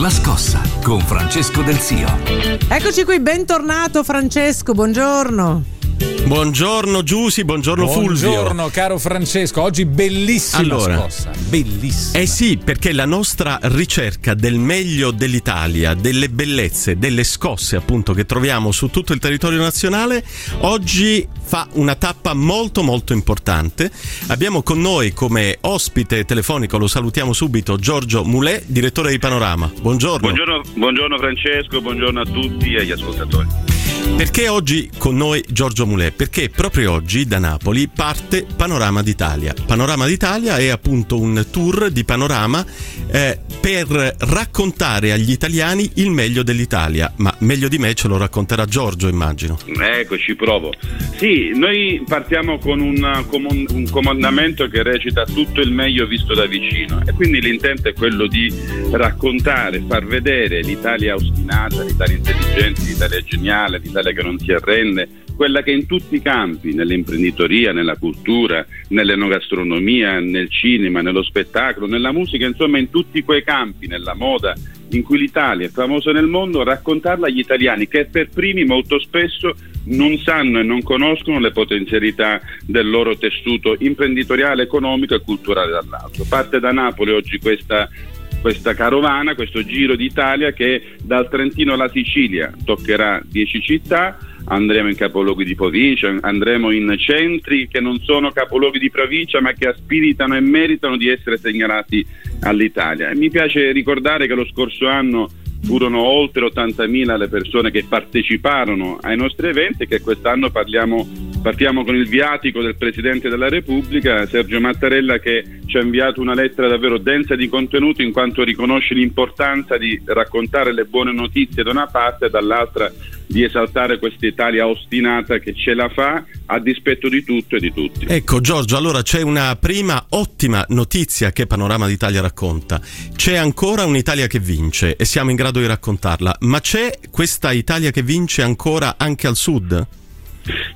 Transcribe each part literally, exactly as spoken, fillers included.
La Scossa con Francesco Delzio. Eccoci qui, bentornato Francesco, buongiorno. Buongiorno Giusy, buongiorno, buongiorno Fulvio. Buongiorno caro Francesco, oggi bellissima allora, scossa, bellissima. Eh sì, perché la nostra ricerca del meglio dell'Italia, delle bellezze, delle scosse appunto che troviamo su tutto il territorio nazionale, oggi fa una tappa molto molto importante. Abbiamo con noi come ospite telefonico, lo salutiamo subito, Giorgio Mulè, direttore di Panorama. Buongiorno. Buongiorno, buongiorno Francesco, buongiorno a tutti e agli ascoltatori. Perché oggi con noi Giorgio Mulè? Perché proprio oggi da Napoli parte Panorama d'Italia. Panorama d'Italia è appunto un tour di panorama eh, per raccontare agli italiani il meglio dell'Italia, ma meglio di me ce lo racconterà Giorgio, immagino. Ecco, ci provo. Sì, noi partiamo con un, con un, un comandamento che recita tutto il meglio visto da vicino, e quindi l'intento è quello di raccontare, far vedere l'Italia ostinata, l'Italia intelligente, l'Italia geniale, l'Italia che non si arrende, quella che in tutti i campi, nell'imprenditoria, nella cultura, nell'enogastronomia, nel cinema, nello spettacolo, nella musica, insomma in tutti quei campi, nella moda, in cui l'Italia è famosa nel mondo, raccontarla agli italiani che per primi molto spesso non sanno e non conoscono le potenzialità del loro tessuto imprenditoriale, economico e culturale dall'alto. Parte da Napoli oggi questa questa carovana, questo giro d'Italia che dal Trentino alla Sicilia toccherà dieci città. Andremo in capoluoghi di provincia, andremo in centri che non sono capoluoghi di provincia ma che aspiritano e meritano di essere segnalati all'Italia. E mi piace ricordare che lo scorso anno furono oltre ottantamila le persone che parteciparono ai nostri eventi, che quest'anno parliamo partiamo con il viatico del Presidente della Repubblica, Sergio Mattarella, che ci ha inviato una lettera davvero densa di contenuto, in quanto riconosce l'importanza di raccontare le buone notizie da una parte e dall'altra di esaltare questa Italia ostinata che ce la fa a dispetto di tutto e di tutti. Ecco Giorgio, allora c'è una prima ottima notizia che Panorama d'Italia racconta. C'è ancora un'Italia che vince e siamo in grado di raccontarla, ma c'è questa Italia che vince ancora anche al sud?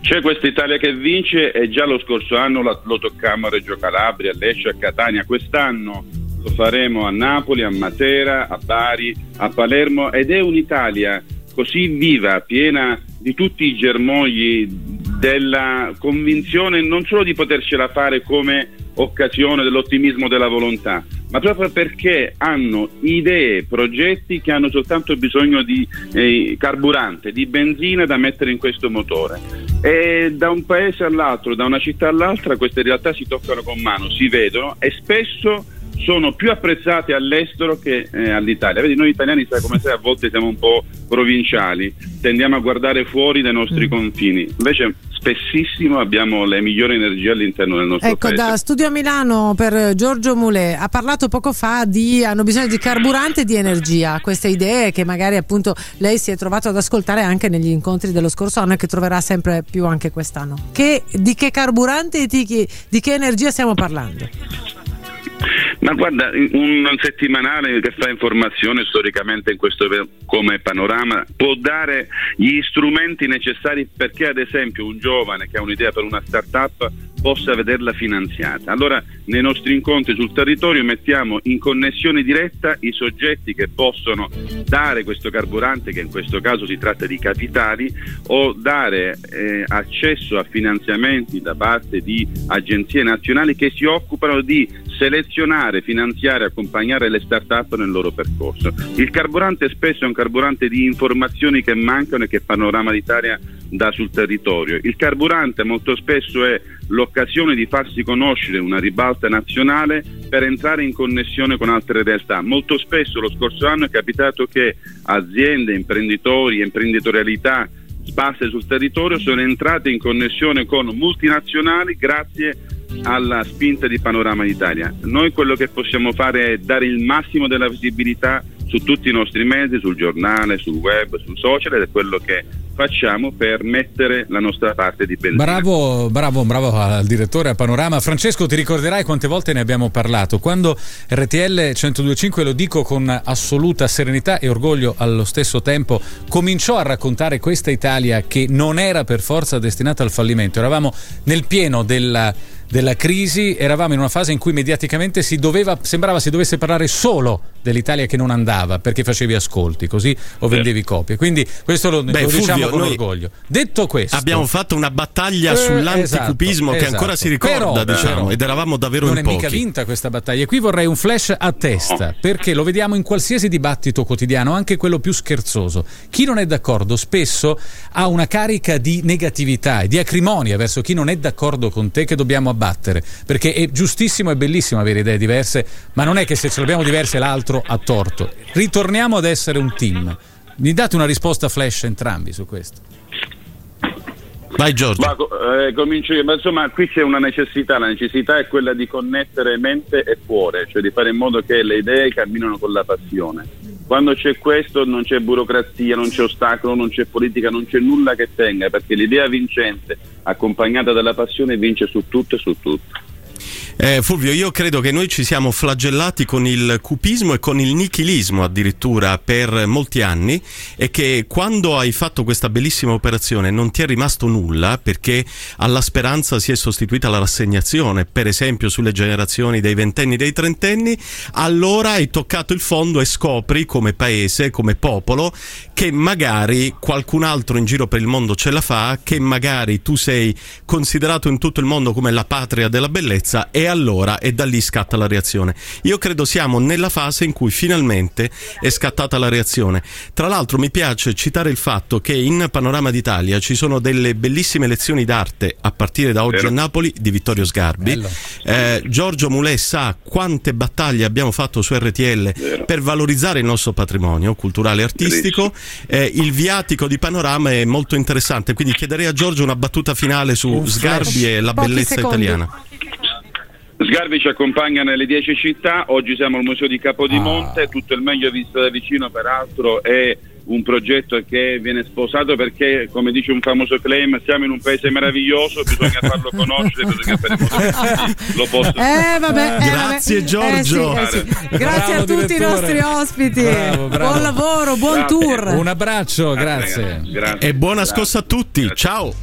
C'è questa Italia che vince e già lo scorso anno lo toccammo a Reggio Calabria, a Lescia, a Catania. Quest'anno lo faremo a Napoli, a Matera, a Bari, a Palermo, ed è un'Italia così viva, piena di tutti i germogli della convinzione non solo di potercela fare come occasione dell'ottimismo, della volontà, ma proprio perché hanno idee, progetti che hanno soltanto bisogno di eh, carburante, di benzina da mettere in questo motore. E da un paese all'altro, da una città all'altra, queste realtà si toccano con mano, si vedono e spesso sono più apprezzate all'estero che eh, all'Italia. Vedi, noi italiani, sai come sai, a volte siamo un po' provinciali, tendiamo a guardare fuori dai nostri mm. confini, invece spessissimo abbiamo le migliori energie all'interno del nostro ecco, paese. Da Studio Milano per Giorgio Mulè, ha parlato poco fa di hanno bisogno di carburante e di energia, queste idee che magari appunto lei si è trovato ad ascoltare anche negli incontri dello scorso anno e che troverà sempre più anche quest'anno. Che, di che carburante e di, di che energia stiamo parlando? Ma guarda, un settimanale che fa informazione storicamente in questo come Panorama può dare gli strumenti necessari perché ad esempio un giovane che ha un'idea per una start-up possa vederla finanziata. Allora nei nostri incontri sul territorio mettiamo in connessione diretta i soggetti che possono dare questo carburante, che in questo caso si tratta di capitali, o dare eh, accesso a finanziamenti da parte di agenzie nazionali che si occupano di selezionare, finanziare, accompagnare le start-up nel loro percorso. Il carburante spesso è un carburante di informazioni che mancano e che Panorama d'Italia dà sul territorio. Il carburante molto spesso è l'occasione di farsi conoscere, una ribalta nazionale per entrare in connessione con altre realtà. Molto spesso lo scorso anno è capitato che aziende, imprenditori, imprenditorialità sparse sul territorio sono entrate in connessione con multinazionali grazie alla spinta di Panorama d'Italia. Noi quello che possiamo fare è dare il massimo della visibilità su tutti i nostri mezzi, sul giornale, sul web, sul social, ed è quello che facciamo per mettere la nostra parte di bellezza. Bravo, bravo, bravo al direttore a Panorama. Francesco, ti ricorderai quante volte ne abbiamo parlato. Quando R T L centodue e cinque, lo dico con assoluta serenità e orgoglio allo stesso tempo, cominciò a raccontare questa Italia che non era per forza destinata al fallimento. Eravamo nel pieno della della crisi, eravamo in una fase in cui mediaticamente si doveva, sembrava si dovesse parlare solo dell'Italia che non andava, perché facevi ascolti così o vendevi copie, quindi questo lo, Beh, lo Fulvio, diciamo con orgoglio. Detto questo, abbiamo fatto una battaglia eh, sull'anticupismo esatto, che esatto. ancora si ricorda, però, diciamo, però, ed eravamo davvero in pochi. Non è mica vinta questa battaglia, e qui vorrei un flash a testa, perché lo vediamo in qualsiasi dibattito quotidiano, anche quello più scherzoso. Chi non è d'accordo spesso ha una carica di negatività e di acrimonia verso chi non è d'accordo con te, che dobbiamo abbattere, perché è giustissimo e bellissimo avere idee diverse, ma non è che se ce l'abbiamo diverse l'altro ha torto. Ritorniamo ad essere un team. Mi date una risposta flash entrambi su questo? Vai Giorgio. Ma, eh, comincio io, ma insomma qui c'è una necessità, la necessità è quella di connettere mente e cuore, cioè di fare in modo che le idee camminino con la passione. Quando c'è questo non c'è burocrazia, non c'è ostacolo, non c'è politica, non c'è nulla che tenga, perché l'idea vincente accompagnata dalla passione vince su tutto e su tutto. Eh, Fulvio, io credo che noi ci siamo flagellati con il cupismo e con il nichilismo addirittura per molti anni, e che quando hai fatto questa bellissima operazione non ti è rimasto nulla, perché alla speranza si è sostituita la rassegnazione, per esempio sulle generazioni dei ventenni, dei trentenni. Allora hai toccato il fondo e scopri come paese, come popolo, che magari qualcun altro in giro per il mondo ce la fa, che magari tu sei considerato in tutto il mondo come la patria della bellezza, e E allora, e da lì scatta la reazione. Io credo siamo nella fase in cui finalmente è scattata la reazione. Tra l'altro mi piace citare il fatto che in Panorama d'Italia ci sono delle bellissime lezioni d'arte, a partire da Oggi a Napoli di Vittorio Sgarbi. Eh, Giorgio Mulè sa quante battaglie abbiamo fatto su R T L per valorizzare il nostro patrimonio culturale e artistico. Eh, il viatico di Panorama è molto interessante, quindi chiederei a Giorgio una battuta finale su Sgarbi e la bellezza italiana. Sgarbi ci accompagna nelle dieci città, oggi siamo al Museo di Capodimonte, ah. tutto il meglio visto da vicino, peraltro è un progetto che viene sposato perché, come dice un famoso claim, siamo in un paese meraviglioso, bisogna farlo conoscere, bisogna fare lo posso eh, vabbè, eh, grazie vabbè. Giorgio eh, sì, eh, sì. grazie bravo, a tutti direttore. I nostri ospiti, bravo, bravo. Buon lavoro, buon bravo. tour, un abbraccio, grazie, grazie. E buona scossa a tutti, grazie. Ciao.